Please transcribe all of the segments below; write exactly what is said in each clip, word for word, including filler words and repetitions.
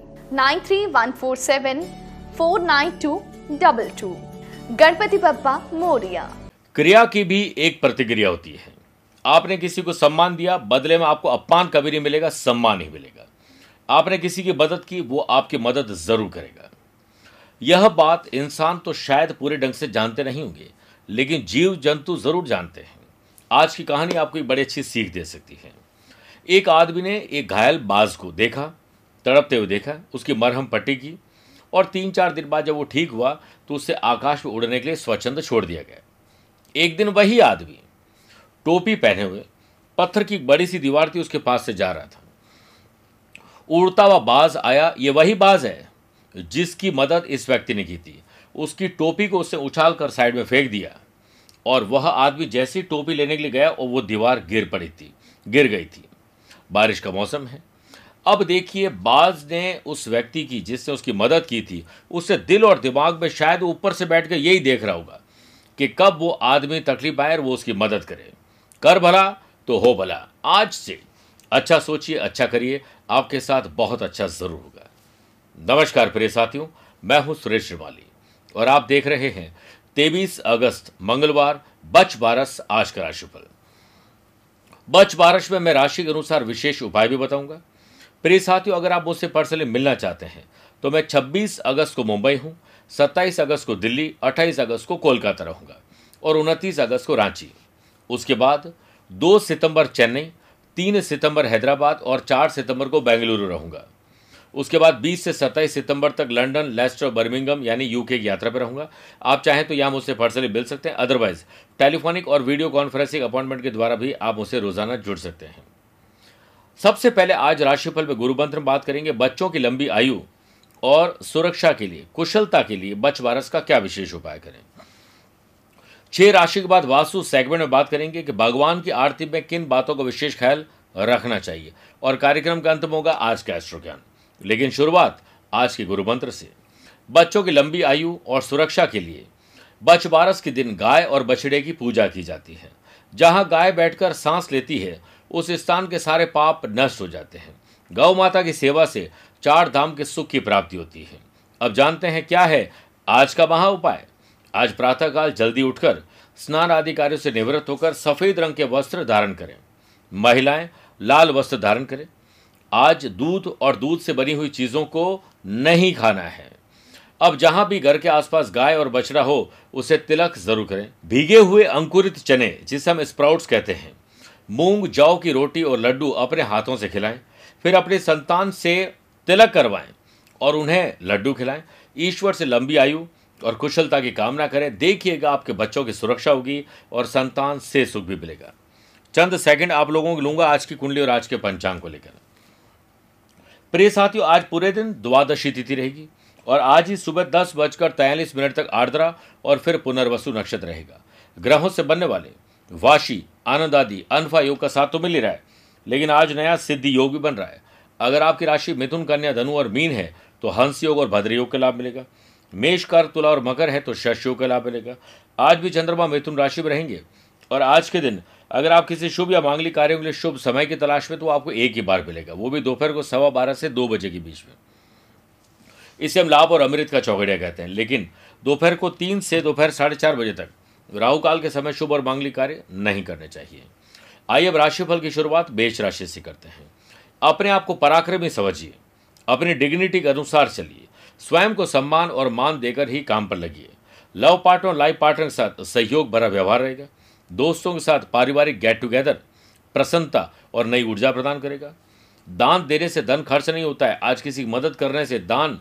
Nine three one four seven four nine two double two. Ganpati Bappa Moriya. क्रिया की भी एक प्रतिक्रिया होती है। आपने किसी को सम्मान दिया, बदले में आपको अपमान कभी नहीं मिलेगा, सम्मान ही मिलेगा। आपने किसी की मदद की, वो आपकी मदद जरूर करेगा। यह बात इंसान तो शायद पूरे ढंग से जानते नहीं होंगे, लेकिन जीव जंतु जरूर जानते हैं। आज की कहानी आपको एक बड़ी अच्छी सीख दे सकती है। एक आदमी ने एक घायल बाज को देखा, तड़पते हुए देखा, उसकी मरहम पट्टी की और तीन चार दिन बाद जब वो ठीक हुआ तो उससे आकाश में उड़ने के लिए स्वच्छंद छोड़ दिया गया। एक दिन वही आदमी टोपी पहने हुए पत्थर की बड़ी सी दीवार थी, उसके पास से जा रहा था। उड़ता हुआ बाज आया। ये वही बाज है जिसकी मदद इस व्यक्ति ने की थी। उसकी टोपी को उसने उछाल कर साइड में फेंक दिया और वह आदमी जैसे ही टोपी लेने के लिए गया और वो दीवार गिर पड़ी थी, गिर गई थी। बारिश का मौसम है। अब देखिए, बाज ने उस व्यक्ति की जिसने उसकी मदद की थी, उससे दिल और दिमाग में शायद ऊपर से बैठ कर यही देख रहा होगा कि कब वो आदमी तकलीफ आए और वो उसकी मदद करे। कर भला तो हो भला। आज से अच्छा सोचिए, अच्छा करिए, आपके साथ बहुत अच्छा जरूर होगा। नमस्कार प्रिय साथियों, मैं हूं सुरेश श्रीवाली और आप देख रहे हैं तेईस अगस्त मंगलवार बच बारस। आज का राशिफल बच बारस में मैं राशि के अनुसार विशेष उपाय भी बताऊंगा। प्रिय साथियों, अगर आप मुझसे पर्सनली मिलना चाहते हैं तो मैं छब्बीस अगस्त को मुंबई हूं, सत्ताईस अगस्त को दिल्ली, अट्ठाईस अगस्त को कोलकाता रहूंगा और उनतीस अगस्त को रांची। उसके बाद दो सितंबर चेन्नई, तीन सितंबर हैदराबाद और चार सितंबर को बेंगलुरु रहूंगा। उसके बाद बीस से सत्ताईस सितंबर तक लंदन, लेस्टर, बर्मिंघम यानी यूके की यात्रा पर रहूंगा। आप चाहें तो यहाँ मुझसे पर्सनली मिल सकते हैं, अदरवाइज टेलीफोनिक और वीडियो कॉन्फ्रेंसिंग अपॉइंटमेंट के द्वारा भी आप मुझसे रोजाना जुड़ सकते हैं। सबसे पहले आज राशिफल में गुरु मंत्र में बात करेंगे। बच्चों की लंबी आयु और सुरक्षा के लिए, कुशलता के लिए बच बारस का क्या विशेष उपाय करें। छह राशि के बाद वास्तु सेगमेंट में बात करेंगे कि भगवान की आरती में किन बातों का विशेष ख्याल रखना चाहिए और कार्यक्रम का अंत में होगा आज का एस्ट्रो ज्ञान। लेकिन शुरुआत आज के गुरु मंत्र से। बच्चों की लंबी आयु और सुरक्षा के लिए बच बारस के दिन गाय और बछड़े की पूजा की जाती है। जहां गाय बैठकर सांस लेती है उस स्थान के सारे पाप नष्ट हो जाते हैं। गौ माता की सेवा से चार धाम के सुख की प्राप्ति होती है। अब जानते हैं क्या है आज का महा उपाय। आज प्रातःकाल जल्दी उठकर स्नान आदि कार्यों से निवृत्त होकर सफेद रंग के वस्त्र धारण करें। महिलाएं लाल वस्त्र धारण करें। आज दूध और दूध से बनी हुई चीज़ों को नहीं खाना है। अब जहां भी घर के आसपास गाय और बछड़ा हो उसे तिलक जरूर करें। भीगे हुए अंकुरित चने जिसे हम स्प्राउट्स कहते हैं, मूंग, जौ की रोटी और लड्डू अपने हाथों से खिलाएं। फिर अपने संतान से तिलक करवाएं और उन्हें लड्डू खिलाएं। ईश्वर से लंबी आयु और कुशलता की कामना करें। देखिएगा आपके बच्चों की सुरक्षा होगी और संतान से सुख भी मिलेगा। चंद सेकंड आप लोगों को लूंगा आज की कुंडली और आज के पंचांग को लेकर। प्रिय साथियों, आज पूरे दिन द्वादशी तिथि रहेगी और आज ही सुबह दस बजकर तैंतालीस मिनट तक आर्द्रा और फिर पुनर्वसु नक्षत्र रहेगा। ग्रहों से बनने वाले वाशी, आनंद आदि अनफा योग का साथ तो मिल ही रहा है, लेकिन आज नया सिद्धि योग भी बन रहा है। अगर आपकी राशि मिथुन, कन्या, धनु और मीन है तो हंस योग और भद्र योग का लाभ मिलेगा। मेष कार तुला और मकर है तो शशियों का लाभ मिलेगा। आज भी चंद्रमा मिथुन राशि में रहेंगे और आज के दिन अगर आप किसी शुभ या मांगलिक कार्यों के लिए शुभ समय की तलाश में तो आपको एक ही बार मिलेगा, वो भी दोपहर को सवा बारह से दो बजे के बीच में। इसे हम लाभ और अमृत का चौघड़िया कहते हैं। लेकिन दोपहर को तीन से दोपहर साढ़े चार बजे तक राहु काल के समय शुभ और मांगलिक कार्य नहीं करने चाहिए। आइए अब राशिफल की शुरुआत मेष राशि से करते हैं। अपने आप को पराक्रमी समझिए, अपनी डिग्निटी के अनुसार चलिए, स्वयं को सम्मान और मान देकर ही काम पर लगिए। लव पार्टनर और लाइफ पार्टनर के साथ सहयोग भरा व्यवहार रहेगा। दोस्तों के साथ पारिवारिक गेट टुगेदर प्रसन्नता और नई ऊर्जा प्रदान करेगा। दान देने से धन खर्च नहीं होता है। आज किसी की मदद करने से दान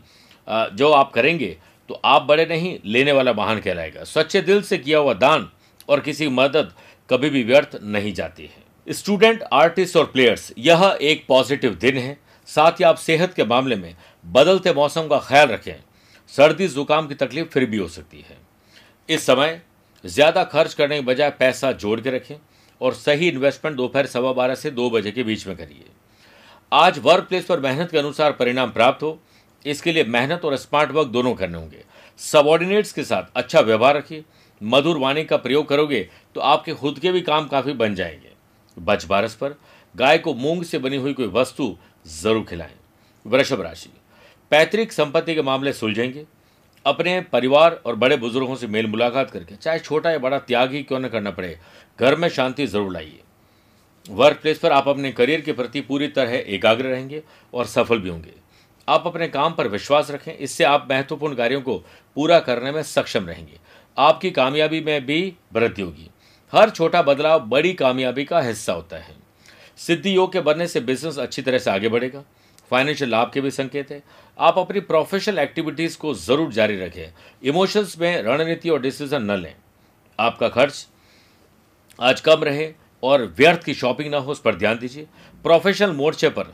जो आप करेंगे तो आप बड़े नहीं, लेने वाला महान कहलाएगा। सच्चे दिल से किया हुआ दान और किसी की मदद कभी भी व्यर्थ नहीं जाती है। स्टूडेंट, आर्टिस्ट और प्लेयर्स, यह एक पॉजिटिव दिन है। साथ ही आप सेहत के मामले में बदलते मौसम का ख्याल रखें। सर्दी जुकाम की तकलीफ फिर भी हो सकती है। इस समय ज़्यादा खर्च करने के बजाय पैसा जोड़ के रखें और सही इन्वेस्टमेंट दोपहर सवा बारह से दो बजे के बीच में करिए। आज वर्क प्लेस पर मेहनत के अनुसार परिणाम प्राप्त हो, इसके लिए मेहनत और स्मार्ट वर्क दोनों करने होंगे। सबऑर्डिनेट्स के साथ अच्छा व्यवहार रखिए। मधुर वाणी का प्रयोग करोगे तो आपके खुद के भी काम काफ़ी बन जाएंगे। बच बारस पर गाय को मूंग से बनी हुई कोई वस्तु जरूर खिलाएं। वृषभ राशि, पैतृक संपत्ति के मामले सुलझेंगे। अपने परिवार और बड़े बुजुर्गों से मेल मुलाकात करके, चाहे छोटा या बड़ा त्याग ही क्यों न करना पड़े, घर में शांति जरूर लाइए। वर्क प्लेस पर आप अपने करियर के प्रति पूरी तरह एकाग्र रहेंगे और सफल भी होंगे। आप अपने काम पर विश्वास रखें, इससे आप महत्वपूर्ण कार्यों को पूरा करने में सक्षम रहेंगे। आपकी कामयाबी में भी वृद्धि होगी। हर छोटा बदलाव बड़ी कामयाबी का हिस्सा होता है। सिद्धि योग के बनने से बिजनेस अच्छी तरह से आगे बढ़ेगा। फाइनेंशियल लाभ के भी संकेत है। आप अपनी प्रोफेशनल एक्टिविटीज़ को जरूर जारी रखें। इमोशंस में रणनीति और डिसीजन न लें। आपका खर्च आज कम रहे और व्यर्थ की शॉपिंग ना हो, उस पर ध्यान दीजिए। प्रोफेशनल मोर्चे पर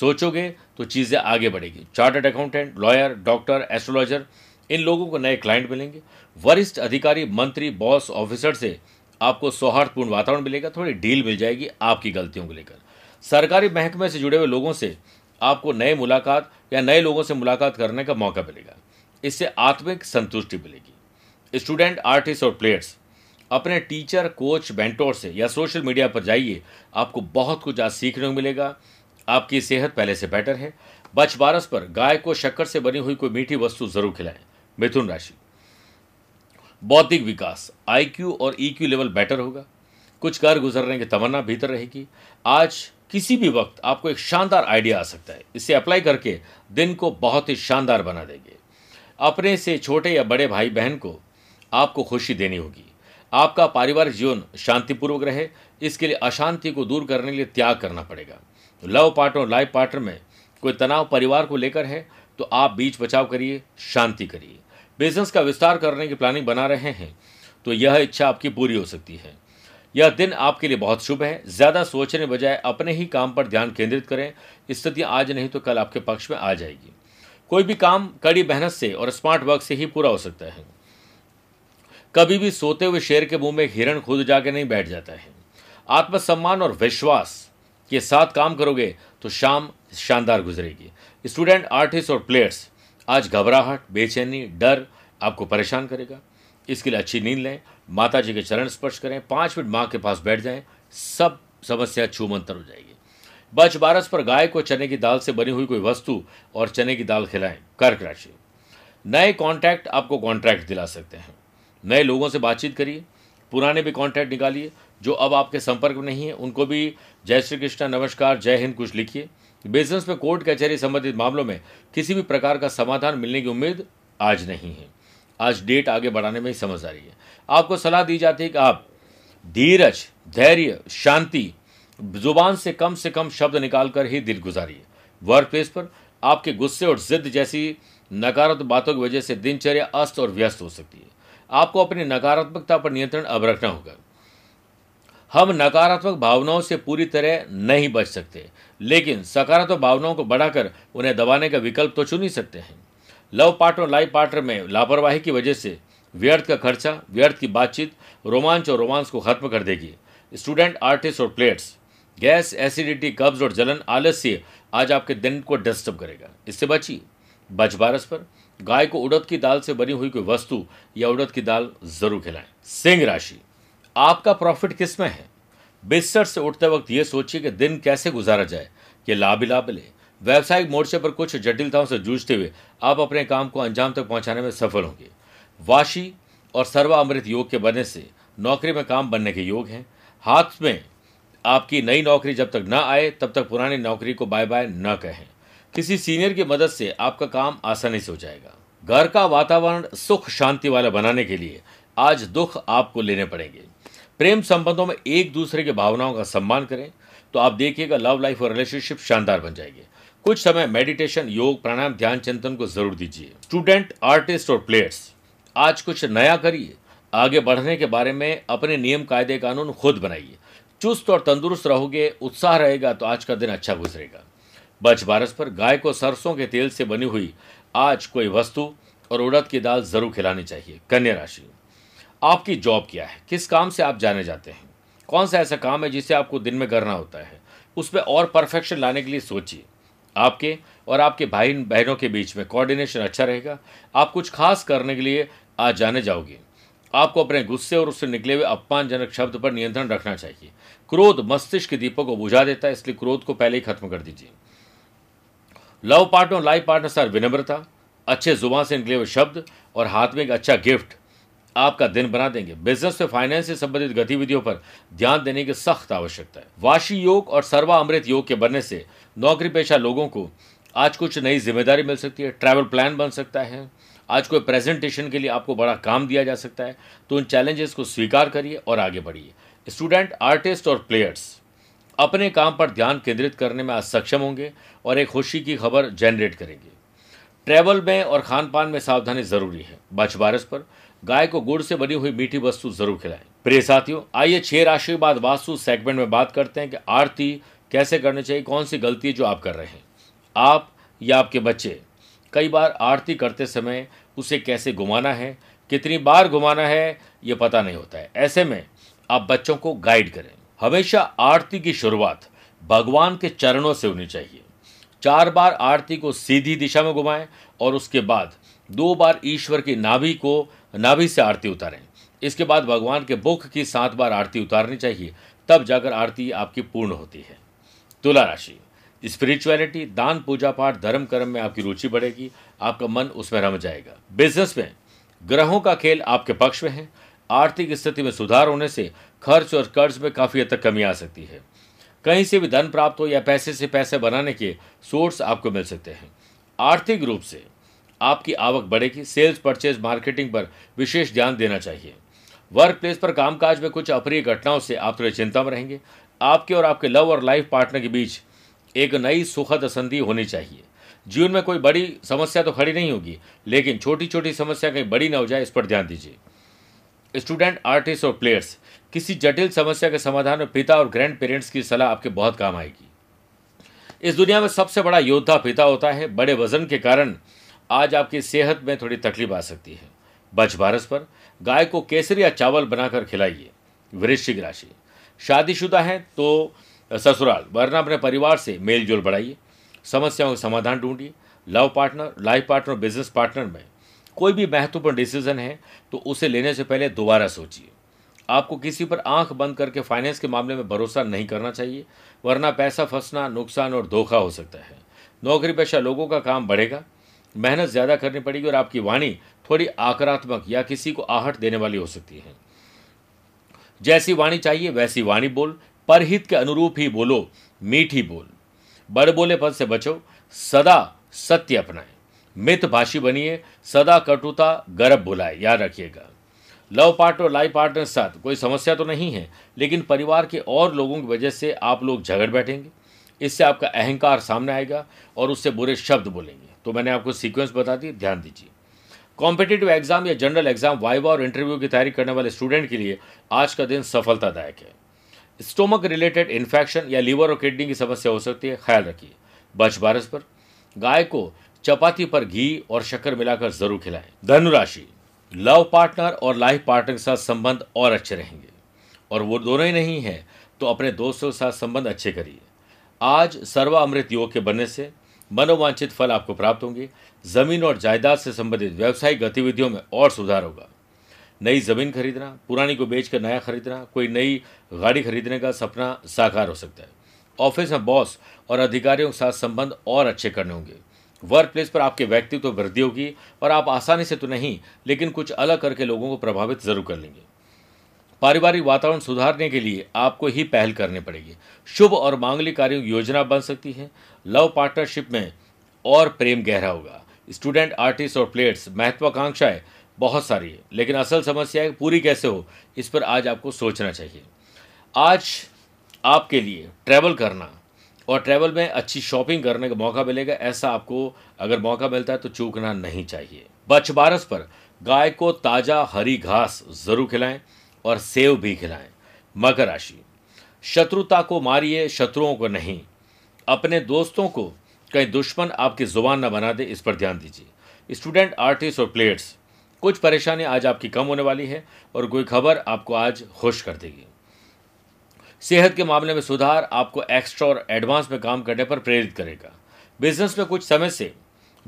सोचोगे तो चीज़ें आगे बढ़ेगी। Chartered accountant, lawyer, doctor, astrologer, इन लोगों को नए क्लाइंट मिलेंगे। वरिष्ठ अधिकारी, मंत्री, बॉस, ऑफिसर से आपको सौहार्दपूर्ण वातावरण मिलेगा। थोड़ी डील मिल जाएगी आपकी गलतियों को लेकर। सरकारी महकमे से जुड़े हुए लोगों से आपको नए मुलाकात या नए लोगों से मुलाकात करने का मौका मिलेगा। इससे आत्मिक संतुष्टि मिलेगी। स्टूडेंट, आर्टिस्ट और प्लेयर्स, अपने टीचर, कोच, मेंटोर से या सोशल मीडिया पर जाइए, आपको बहुत कुछ आज सीखने को मिलेगा। आपकी सेहत पहले से बेटर है। बच बारस पर गाय को शक्कर से बनी हुई कोई मीठी वस्तु जरूर खिलाएं। मिथुन राशि, बौद्धिक विकास, आईक्यू और ईक्यू लेवल बेटर होगा। कुछ कर गुजरने की तमन्ना भीतर रहेगी। आज किसी भी वक्त आपको एक शानदार आइडिया आ सकता है, इसे अप्लाई करके दिन को बहुत ही शानदार बना देंगे। अपने से छोटे या बड़े भाई बहन को आपको खुशी देनी होगी। आपका पारिवारिक जीवन शांतिपूर्वक रहे, इसके लिए अशांति को दूर करने के लिए त्याग करना पड़ेगा। लव पार्टनर और लाइफ पार्टनर में कोई तनाव परिवार को लेकर है तो आप बीच बचाव करिए, शांति करिए। बिजनेस का विस्तार करने की प्लानिंग बना रहे हैं तो यह इच्छा आपकी पूरी हो सकती है। यह दिन आपके लिए बहुत शुभ है। ज़्यादा सोचने बजाय अपने ही काम पर ध्यान केंद्रित करें। स्थितियाँ आज नहीं तो कल आपके पक्ष में आ जाएगी। कोई भी काम कड़ी मेहनत से और स्मार्ट वर्क से ही पूरा हो सकता है। कभी भी सोते हुए शेर के मुंह में हिरण खुद जाके नहीं बैठ जाता है। आत्मसम्मान और विश्वास के साथ काम करोगे तो शाम शानदार गुजरेगी। स्टूडेंट, आर्टिस्ट और प्लेयर्स, आज घबराहट, बेचैनी, डर आपको परेशान करेगा। इसके लिए अच्छी नींद लें, माता जी के चरण स्पर्श करें, पाँच मिनट माँ के पास बैठ जाएं, सब समस्या छूमंतर हो जाएगी। बच बारस पर गाय को चने की दाल से बनी हुई कोई वस्तु और चने की दाल खिलाएं। कर्क राशि, नए कॉन्टैक्ट आपको कॉन्ट्रैक्ट दिला सकते हैं। नए लोगों से बातचीत करिए, पुराने भी कॉन्टैक्ट निकालिए जो अब आपके संपर्क में नहीं है, उनको भी जय श्री कृष्ण, नमस्कार, जय हिंद कुछ लिखिए। बिजनेस में कोर्ट कचहरी संबंधित मामलों में किसी भी प्रकार का समाधान मिलने की उम्मीद आज नहीं है। आज डेट आगे बढ़ाने में ही समझ आ रही है। आपको सलाह दी जाती है कि आप धीरज, धैर्य, शांति, जुबान से कम से कम शब्द निकालकर ही दिन गुजारिए। वर्क प्लेस पर आपके गुस्से और जिद जैसी नकारात्मक बातों की वजह से दिनचर्या अस्त और व्यस्त हो सकती है। आपको अपनी नकारात्मकता पर नियंत्रण अब रखना होगा। हम नकारात्मक भावनाओं से पूरी तरह नहीं बच सकते, लेकिन सकारात्मक भावनाओं को बढ़ाकर उन्हें दबाने का विकल्प तो चुन ही सकते हैं। लव पार्टनर और लाइफ पार्टनर में लापरवाही की वजह से व्यर्थ का खर्चा, व्यर्थ की बातचीत रोमांच और रोमांस को खत्म कर देगी। स्टूडेंट, आर्टिस्ट और प्लेयर्स, गैस, एसिडिटी, कब्ज और जलन, आलस्य आज आपके दिन को डिस्टर्ब करेगा, इससे बचिए। बच बारस पर गाय को उड़द की दाल से बनी हुई कोई वस्तु या उड़द की दाल जरूर खिलाएं। सिंह राशि, आपका प्रॉफिट किस में है? बिस्तर से उठते वक्त ये सोचिए कि दिन कैसे गुजारा जाए कि लाभ ही लाभ ले। व्यावसायिक मोर्चे पर कुछ जटिलताओं से जूझते हुए आप अपने काम को अंजाम तक पहुंचाने में सफल होंगे। वाशी और सर्वामृत योग के बनने से नौकरी में काम बनने के योग हैं। हाथ में आपकी नई नौकरी जब तक ना आए तब तक पुरानी नौकरी को बाय बाय न कहें। किसी सीनियर की मदद से आपका काम आसानी से हो जाएगा। घर का वातावरण सुख शांति वाला बनाने के लिए आज दुख आपको लेने पड़ेंगे। प्रेम संबंधों में एक दूसरे की भावनाओं का सम्मान करें तो आप देखिएगा लव लाइफ और रिलेशनशिप शानदार बन जाएगी। कुछ समय मेडिटेशन, योग, प्राणायाम, ध्यान, चिंतन को जरूर दीजिए। स्टूडेंट, आर्टिस्ट और प्लेयर्स, आज कुछ नया करिए। आगे बढ़ने के बारे में अपने नियम, कायदे, कानून खुद बनाइए। चुस्त और तंदुरुस्त रहोगे, उत्साह रहेगा तो आज का दिन अच्छा गुजरेगा। बच बारस पर गाय को सरसों के तेल से बनी हुई आज कोई वस्तु और उड़द की दाल जरूर खिलानी चाहिए। कन्या राशि, आपकी जॉब क्या है? किस काम से आप जाने जाते हैं? कौन सा ऐसा काम है जिसे आपको दिन में करना होता है? उसमें और परफेक्शन लाने के लिए सोचिए। आपके और आपके भाई बहनों के बीच में कोऑर्डिनेशन अच्छा रहेगा। आप कुछ खास करने के लिए आज जाने जाओगे। आपको अपने गुस्से और उससे निकले हुए अपमानजनक शब्द पर नियंत्रण रखना चाहिए। क्रोध मस्तिष्क के दीपक को बुझा देता है, इसलिए क्रोध को पहले ही खत्म कर दीजिए। लव पार्टनर, लाइफ पार्टनर साथ विनम्रता, अच्छे जुबान से निकले हुए शब्द और हाथ में एक अच्छा गिफ्ट आपका दिन बना देंगे। बिजनेस में फाइनेंस से संबंधित गतिविधियों पर ध्यान देने की सख्त आवश्यकता है। वाशी योग और सर्वा अमृत योग के बनने से नौकरी पेशा लोगों को आज कुछ नई जिम्मेदारी मिल सकती है। ट्रैवल प्लान बन सकता है। आज कोई प्रेजेंटेशन के लिए आपको बड़ा काम दिया जा सकता है, तो उन चैलेंजेस को स्वीकार करिए और आगे बढ़िए। स्टूडेंट, आर्टिस्ट और प्लेयर्स, अपने काम पर ध्यान केंद्रित करने में आज सक्षम होंगे और एक खुशी की खबर जनरेट करेंगे। ट्रैवल में और खान पान में सावधानी जरूरी है। बछ बारस पर गाय को गुड़ से बनी हुई मीठी वस्तु जरूर खिलाएं। प्रिय साथियों, आइए छह राशि के बाद वास्तु सेगमेंट में बात करते हैं कि आरती कैसे करनी चाहिए, कौन सी गलती है जो आप कर रहे हैं। आप या आपके बच्चे कई बार आरती करते समय उसे कैसे घुमाना है, कितनी बार घुमाना है, ये पता नहीं होता है। ऐसे में आप बच्चों को गाइड करें। हमेशा आरती की शुरुआत भगवान के चरणों से होनी चाहिए। चार बार आरती को सीधी दिशा में घुमाएं और उसके बाद दो बार ईश्वर की नाभि को नाभि से आरती उतारें। इसके बाद भगवान के मुख की सात बार आरती उतारनी चाहिए, तब जाकर आरती आपकी पूर्ण होती है। तुला राशि, स्पिरिचुअलिटी, दान, पूजा पाठ, धर्म कर्म में आपकी रुचि बढ़ेगी, आपका मन उसमें रम जाएगा। बिजनेस में ग्रहों का खेल आपके पक्ष में है। आर्थिक स्थिति में सुधार होने से खर्च और कर्ज में काफ़ी हद तक कमी आ सकती है। कहीं से भी धन प्राप्त हो या पैसे से पैसे बनाने के सोर्स आपको मिल सकते हैं। आर्थिक रूप से आपकी आवक बढ़ेगी। सेल्स, परचेज, मार्केटिंग पर विशेष ध्यान देना चाहिए। वर्क प्लेस पर कामकाज में कुछ अप्रिय घटनाओं से आप थोड़ी चिंता में रहेंगे। आपके और आपके लव और लाइफ पार्टनर के बीच एक नई सुखद संधि होनी चाहिए। जीवन में कोई बड़ी समस्या तो खड़ी नहीं होगी, लेकिन छोटी छोटी समस्या कहीं बड़ी ना हो जाए, इस पर ध्यान दीजिए। स्टूडेंट, आर्टिस्ट और प्लेयर्स, किसी जटिल समस्या के समाधान में पिता और ग्रैंड पेरेंट्स की सलाह आपके बहुत काम आएगी। इस दुनिया में सबसे बड़ा योद्धा पिता होता है। बड़े वजन के कारण आज आपकी सेहत में थोड़ी तकलीफ आ सकती है। बछ बारस पर गाय को केसरी या चावल बनाकर खिलाइए। वृश्चिक राशि, शादीशुदा है तो ससुराल वरना अपने परिवार से मेल जोल बढ़ाइए। समस्याओं का समाधान ढूंढिए। Love partner, life partner, business partner में कोई भी महत्वपूर्ण डिसीजन है तो उसे लेने से पहले दोबारा सोचिए। आपको किसी पर आंख बंद करके फाइनेंस के मामले में भरोसा नहीं करना चाहिए, वरना पैसा फंसना, नुकसान और धोखा हो सकता है। नौकरी पेशा लोगों का काम बढ़ेगा। मेहनत ज़्यादा करनी पड़ेगी और आपकी वाणी थोड़ी आक्रामक या किसी को आहट देने वाली हो सकती है। जैसी वाणी चाहिए वैसी वाणी बोल, परहित के अनुरूप ही बोलो, मीठी बोल। बड़बोलेपन से बचो, सदा सत्य अपनाएं, मितभाषी बनिए, सदा कटुता गर्व भुलाए, याद रखिएगा। लव पार्टनर, लाइफ पार्टनर साथ कोई समस्या तो नहीं है, लेकिन परिवार के और लोगों की वजह से आप लोग झगड़ बैठेंगे। इससे आपका अहंकार सामने आएगा और उससे बुरे शब्द बोलेंगे। तो मैंने आपको सीक्वेंस बता दी, ध्यान दीजिए। कॉम्पिटिटिव एग्जाम या जनरल एग्जाम, वाइवा और इंटरव्यू की तैयारी करने वाले स्टूडेंट के लिए आज का दिन सफलतादायक है। स्टोमक रिलेटेड इन्फेक्शन या लीवर और किडनी की समस्या हो सकती है, ख्याल रखिए। बछ बारस पर गाय को चपाती पर घी और शक्कर मिलाकर जरूर खिलाएं। धनुराशि, लव पार्टनर और लाइफ पार्टनर के साथ संबंध और अच्छे रहेंगे, और वो दोनों ही नहीं हैं तो अपने दोस्तों के साथ संबंध अच्छे करिए। आज सर्वा अमृत योग के बनने से मनोवांछित फल आपको प्राप्त होंगे। जमीन और जायदाद से संबंधित व्यावसायिक गतिविधियों में और सुधार होगा। नई जमीन खरीदना, पुरानी को बेचकर नया खरीदना, कोई नई गाड़ी खरीदने का सपना साकार हो सकता है। ऑफिस में बॉस और अधिकारियों के साथ संबंध और अच्छे करने होंगे। वर्क प्लेस पर आपके व्यक्तित्व वृद्धि होगी और आप आसानी से तो नहीं लेकिन कुछ अलग करके लोगों को प्रभावित जरूर कर लेंगे। पारिवारिक वातावरण सुधारने के लिए आपको ही पहल करनी पड़ेगी। शुभ और मांगलिक कार्यों की योजना बन सकती है। लव पार्टनरशिप में और प्रेम गहरा होगा। स्टूडेंट, आर्टिस्ट और प्लेयर्स महत्वाकांक्षाएं बहुत सारी है, लेकिन असल समस्या है पूरी कैसे हो, इस पर आज आपको सोचना चाहिए। आज आपके लिए ट्रैवल करना और ट्रैवल में अच्छी शॉपिंग करने का मौका मिलेगा। ऐसा आपको अगर मौका मिलता है तो चूकना नहीं चाहिए। बछबारस पर गाय को ताज़ा हरी घास जरूर खिलाएं और सेव भी खिलाएं। मकर राशि, शत्रुता को मारिए, शत्रुओं को नहीं। अपने दोस्तों को कहीं दुश्मन आपकी जुबान न बना दे, इस पर ध्यान दीजिए। स्टूडेंट, आर्टिस्ट और प्लेयर्स, कुछ परेशानी आज आपकी कम होने वाली है और कोई खबर आपको आज खुश कर देगी। सेहत के मामले में सुधार आपको एक्स्ट्रा और एडवांस में काम करने पर प्रेरित करेगा। बिजनेस में कुछ समय से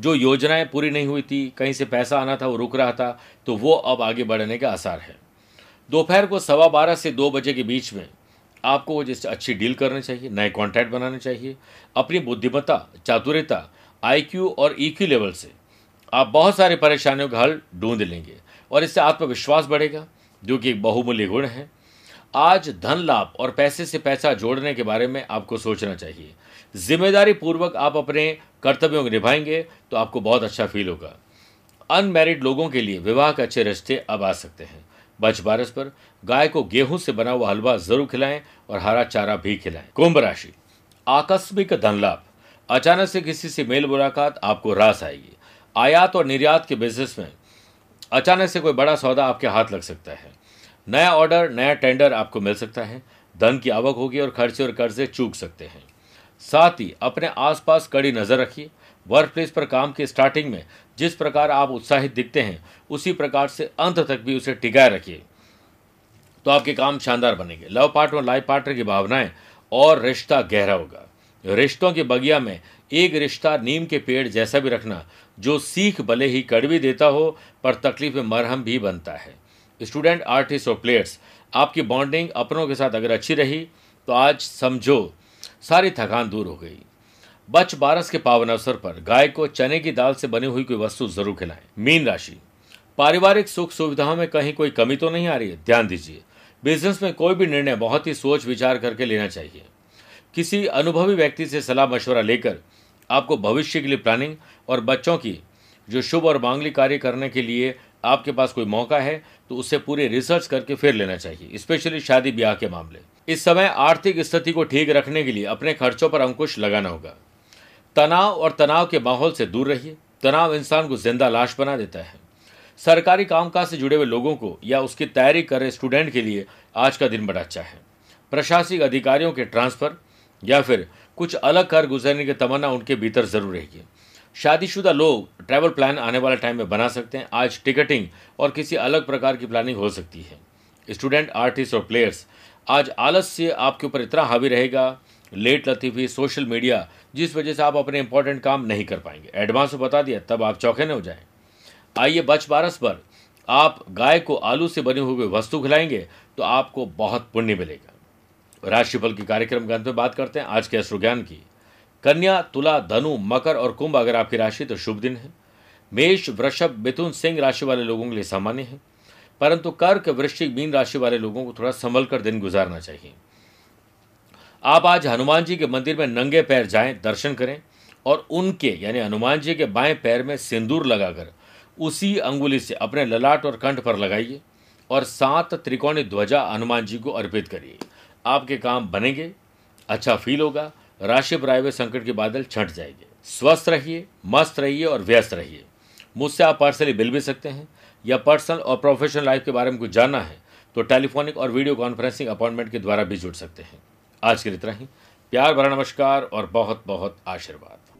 जो योजनाएं पूरी नहीं हुई थी, कहीं से पैसा आना था वो रुक रहा था, तो वो अब आगे बढ़ने के आसार है। दोपहर को सवा बारह से दो बजे के बीच में आपको वो जिससे अच्छी डील करनी चाहिए, नए कॉन्टैक्ट बनाने चाहिए। अपनी बुद्धिमत्ता, चातुर्यता, आईक्यू और ईक्यू लेवल से आप बहुत सारी परेशानियों का हल ढूंढ लेंगे और इससे आत्मविश्वास बढ़ेगा, जो कि एक बहुमूल्य गुण है। आज धन लाभ और पैसे से पैसा जोड़ने के बारे में आपको सोचना चाहिए। जिम्मेदारी पूर्वक आप अपने कर्तव्यों को निभाएंगे तो आपको बहुत अच्छा फील होगा। अनमैरिड लोगों के लिए विवाह के अच्छे रिश्ते अब आ सकते हैं। बछ बारस पर गाय को गेहूं से बना हुआ हलवा जरूर खिलाएं और हरा चारा भी खिलाएं। कुंभ राशि, आकस्मिक धन लाभ, अचानक से किसी से मेल मुलाकात आपको रास आएगी। आयात और निर्यात के बिजनेस में अचानक से कोई बड़ा सौदा आपके हाथ लग सकता है। नया ऑर्डर, नया टेंडर आपको मिल सकता है। धन की आवक होगी और खर्चे और कर्जे चूक सकते हैं। साथ ही अपने आसपास कड़ी नज़र रखिए। वर्क प्लेस पर काम की स्टार्टिंग में जिस प्रकार आप उत्साहित दिखते हैं, उसी प्रकार से अंत तक भी उसे टिकाए रखिए तो आपके काम शानदार बनेंगे। लव पार्टनर और लाइफ पार्टनर की भावनाएं और रिश्ता गहरा होगा। रिश्तों की बगिया में एक रिश्ता नीम के पेड़ जैसा भी रखना, जो सीख भले ही कड़वी देता हो पर तकलीफ में मरहम भी बनता है। स्टूडेंट, आर्टिस्ट और प्लेयर्स, आपकी बॉन्डिंग अपनों के साथ अगर अच्छी रही तो आज समझो सारी थकान दूर हो गई। बछ बारस के पावन अवसर पर गाय को चने की दाल से बनी हुई कोई वस्तु जरूर खिलाएं। मीन राशि, पारिवारिक सुख सुविधाओं में कहीं कोई कमी तो नहीं आ रही है, ध्यान दीजिए। बिजनेस में कोई भी निर्णय बहुत ही सोच विचार करके लेना चाहिए। किसी अनुभवी व्यक्ति से सलाह मशवरा लेकर आपको भविष्य के लिए प्लानिंग और बच्चों की जो शुभ और मांगलिक कार्य करने के लिए आपके पास कोई मौका है तो उसे पूरे रिसर्च करके फिर लेना चाहिए, स्पेशली शादी ब्याह के मामले। इस समय आर्थिक स्थिति को ठीक रखने के लिए अपने खर्चों पर अंकुश लगाना होगा। तनाव और तनाव के माहौल से दूर रहिए। तनाव इंसान को जिंदा लाश बना देता है। सरकारी कामकाज से जुड़े हुए लोगों को या उसकी तैयारी कर रहे स्टूडेंट के लिए आज का दिन बड़ा अच्छा है। प्रशासनिक अधिकारियों के ट्रांसफर या फिर कुछ अलग कर गुजरने की तमन्ना उनके भीतर जरूर रहेगी। शादीशुदा लोग ट्रैवल प्लान आने वाले टाइम में बना सकते हैं। आज टिकटिंग और किसी अलग प्रकार की प्लानिंग हो सकती है। स्टूडेंट, आर्टिस्ट और प्लेयर्स, आज आलस्य आपके ऊपर इतना हावी रहेगा, लेट लतीफ़ी, सोशल मीडिया, जिस वजह से आप अपने इंपॉर्टेंट काम नहीं कर पाएंगे। एडवांस में बता दिया तब आप चौंके न हो जाएं। आइए बछ बारस पर आप गाय को आलू से बनी हुई वस्तु खिलाएंगे तो आपको बहुत पुण्य मिलेगा। राशिफल के कार्यक्रम के अंत में बात करते हैं आज के अश्रु ज्ञान की। कन्या, तुला, धनु, मकर और कुंभ अगर आपकी राशि तो शुभ दिन है। मेष, वृषभ, मिथुन, सिंह राशि वाले लोगों के लिए सामान्य है, परंतु कर्क, वृश्चिक, मीन राशि वाले लोगों को थोड़ा संभल कर दिन गुजारना चाहिए। आप आज हनुमान जी के मंदिर में नंगे पैर जाएं, दर्शन करें और उनके यानी हनुमान जी के बाएं पैर में सिंदूर लगाकर उसी अंगुली से अपने ललाट और कंठ पर लगाइए और सात त्रिकोणी ध्वजा हनुमान जी को अर्पित करिए। आपके काम बनेंगे, अच्छा फील होगा। राशि पर आए हुए संकट के बादल छंट जाएंगे। स्वस्थ रहिए, मस्त रहिए और व्यस्त रहिए। मुझसे आप पर्सनली मिल भी सकते हैं या पर्सनल और प्रोफेशनल लाइफ के बारे में कुछ जानना है तो टेलीफोनिक और वीडियो कॉन्फ्रेंसिंग अपॉइंटमेंट के द्वारा भी जुड़ सकते हैं। आज के लिए इतना ही। प्यार भरा नमस्कार और बहुत बहुत आशीर्वाद।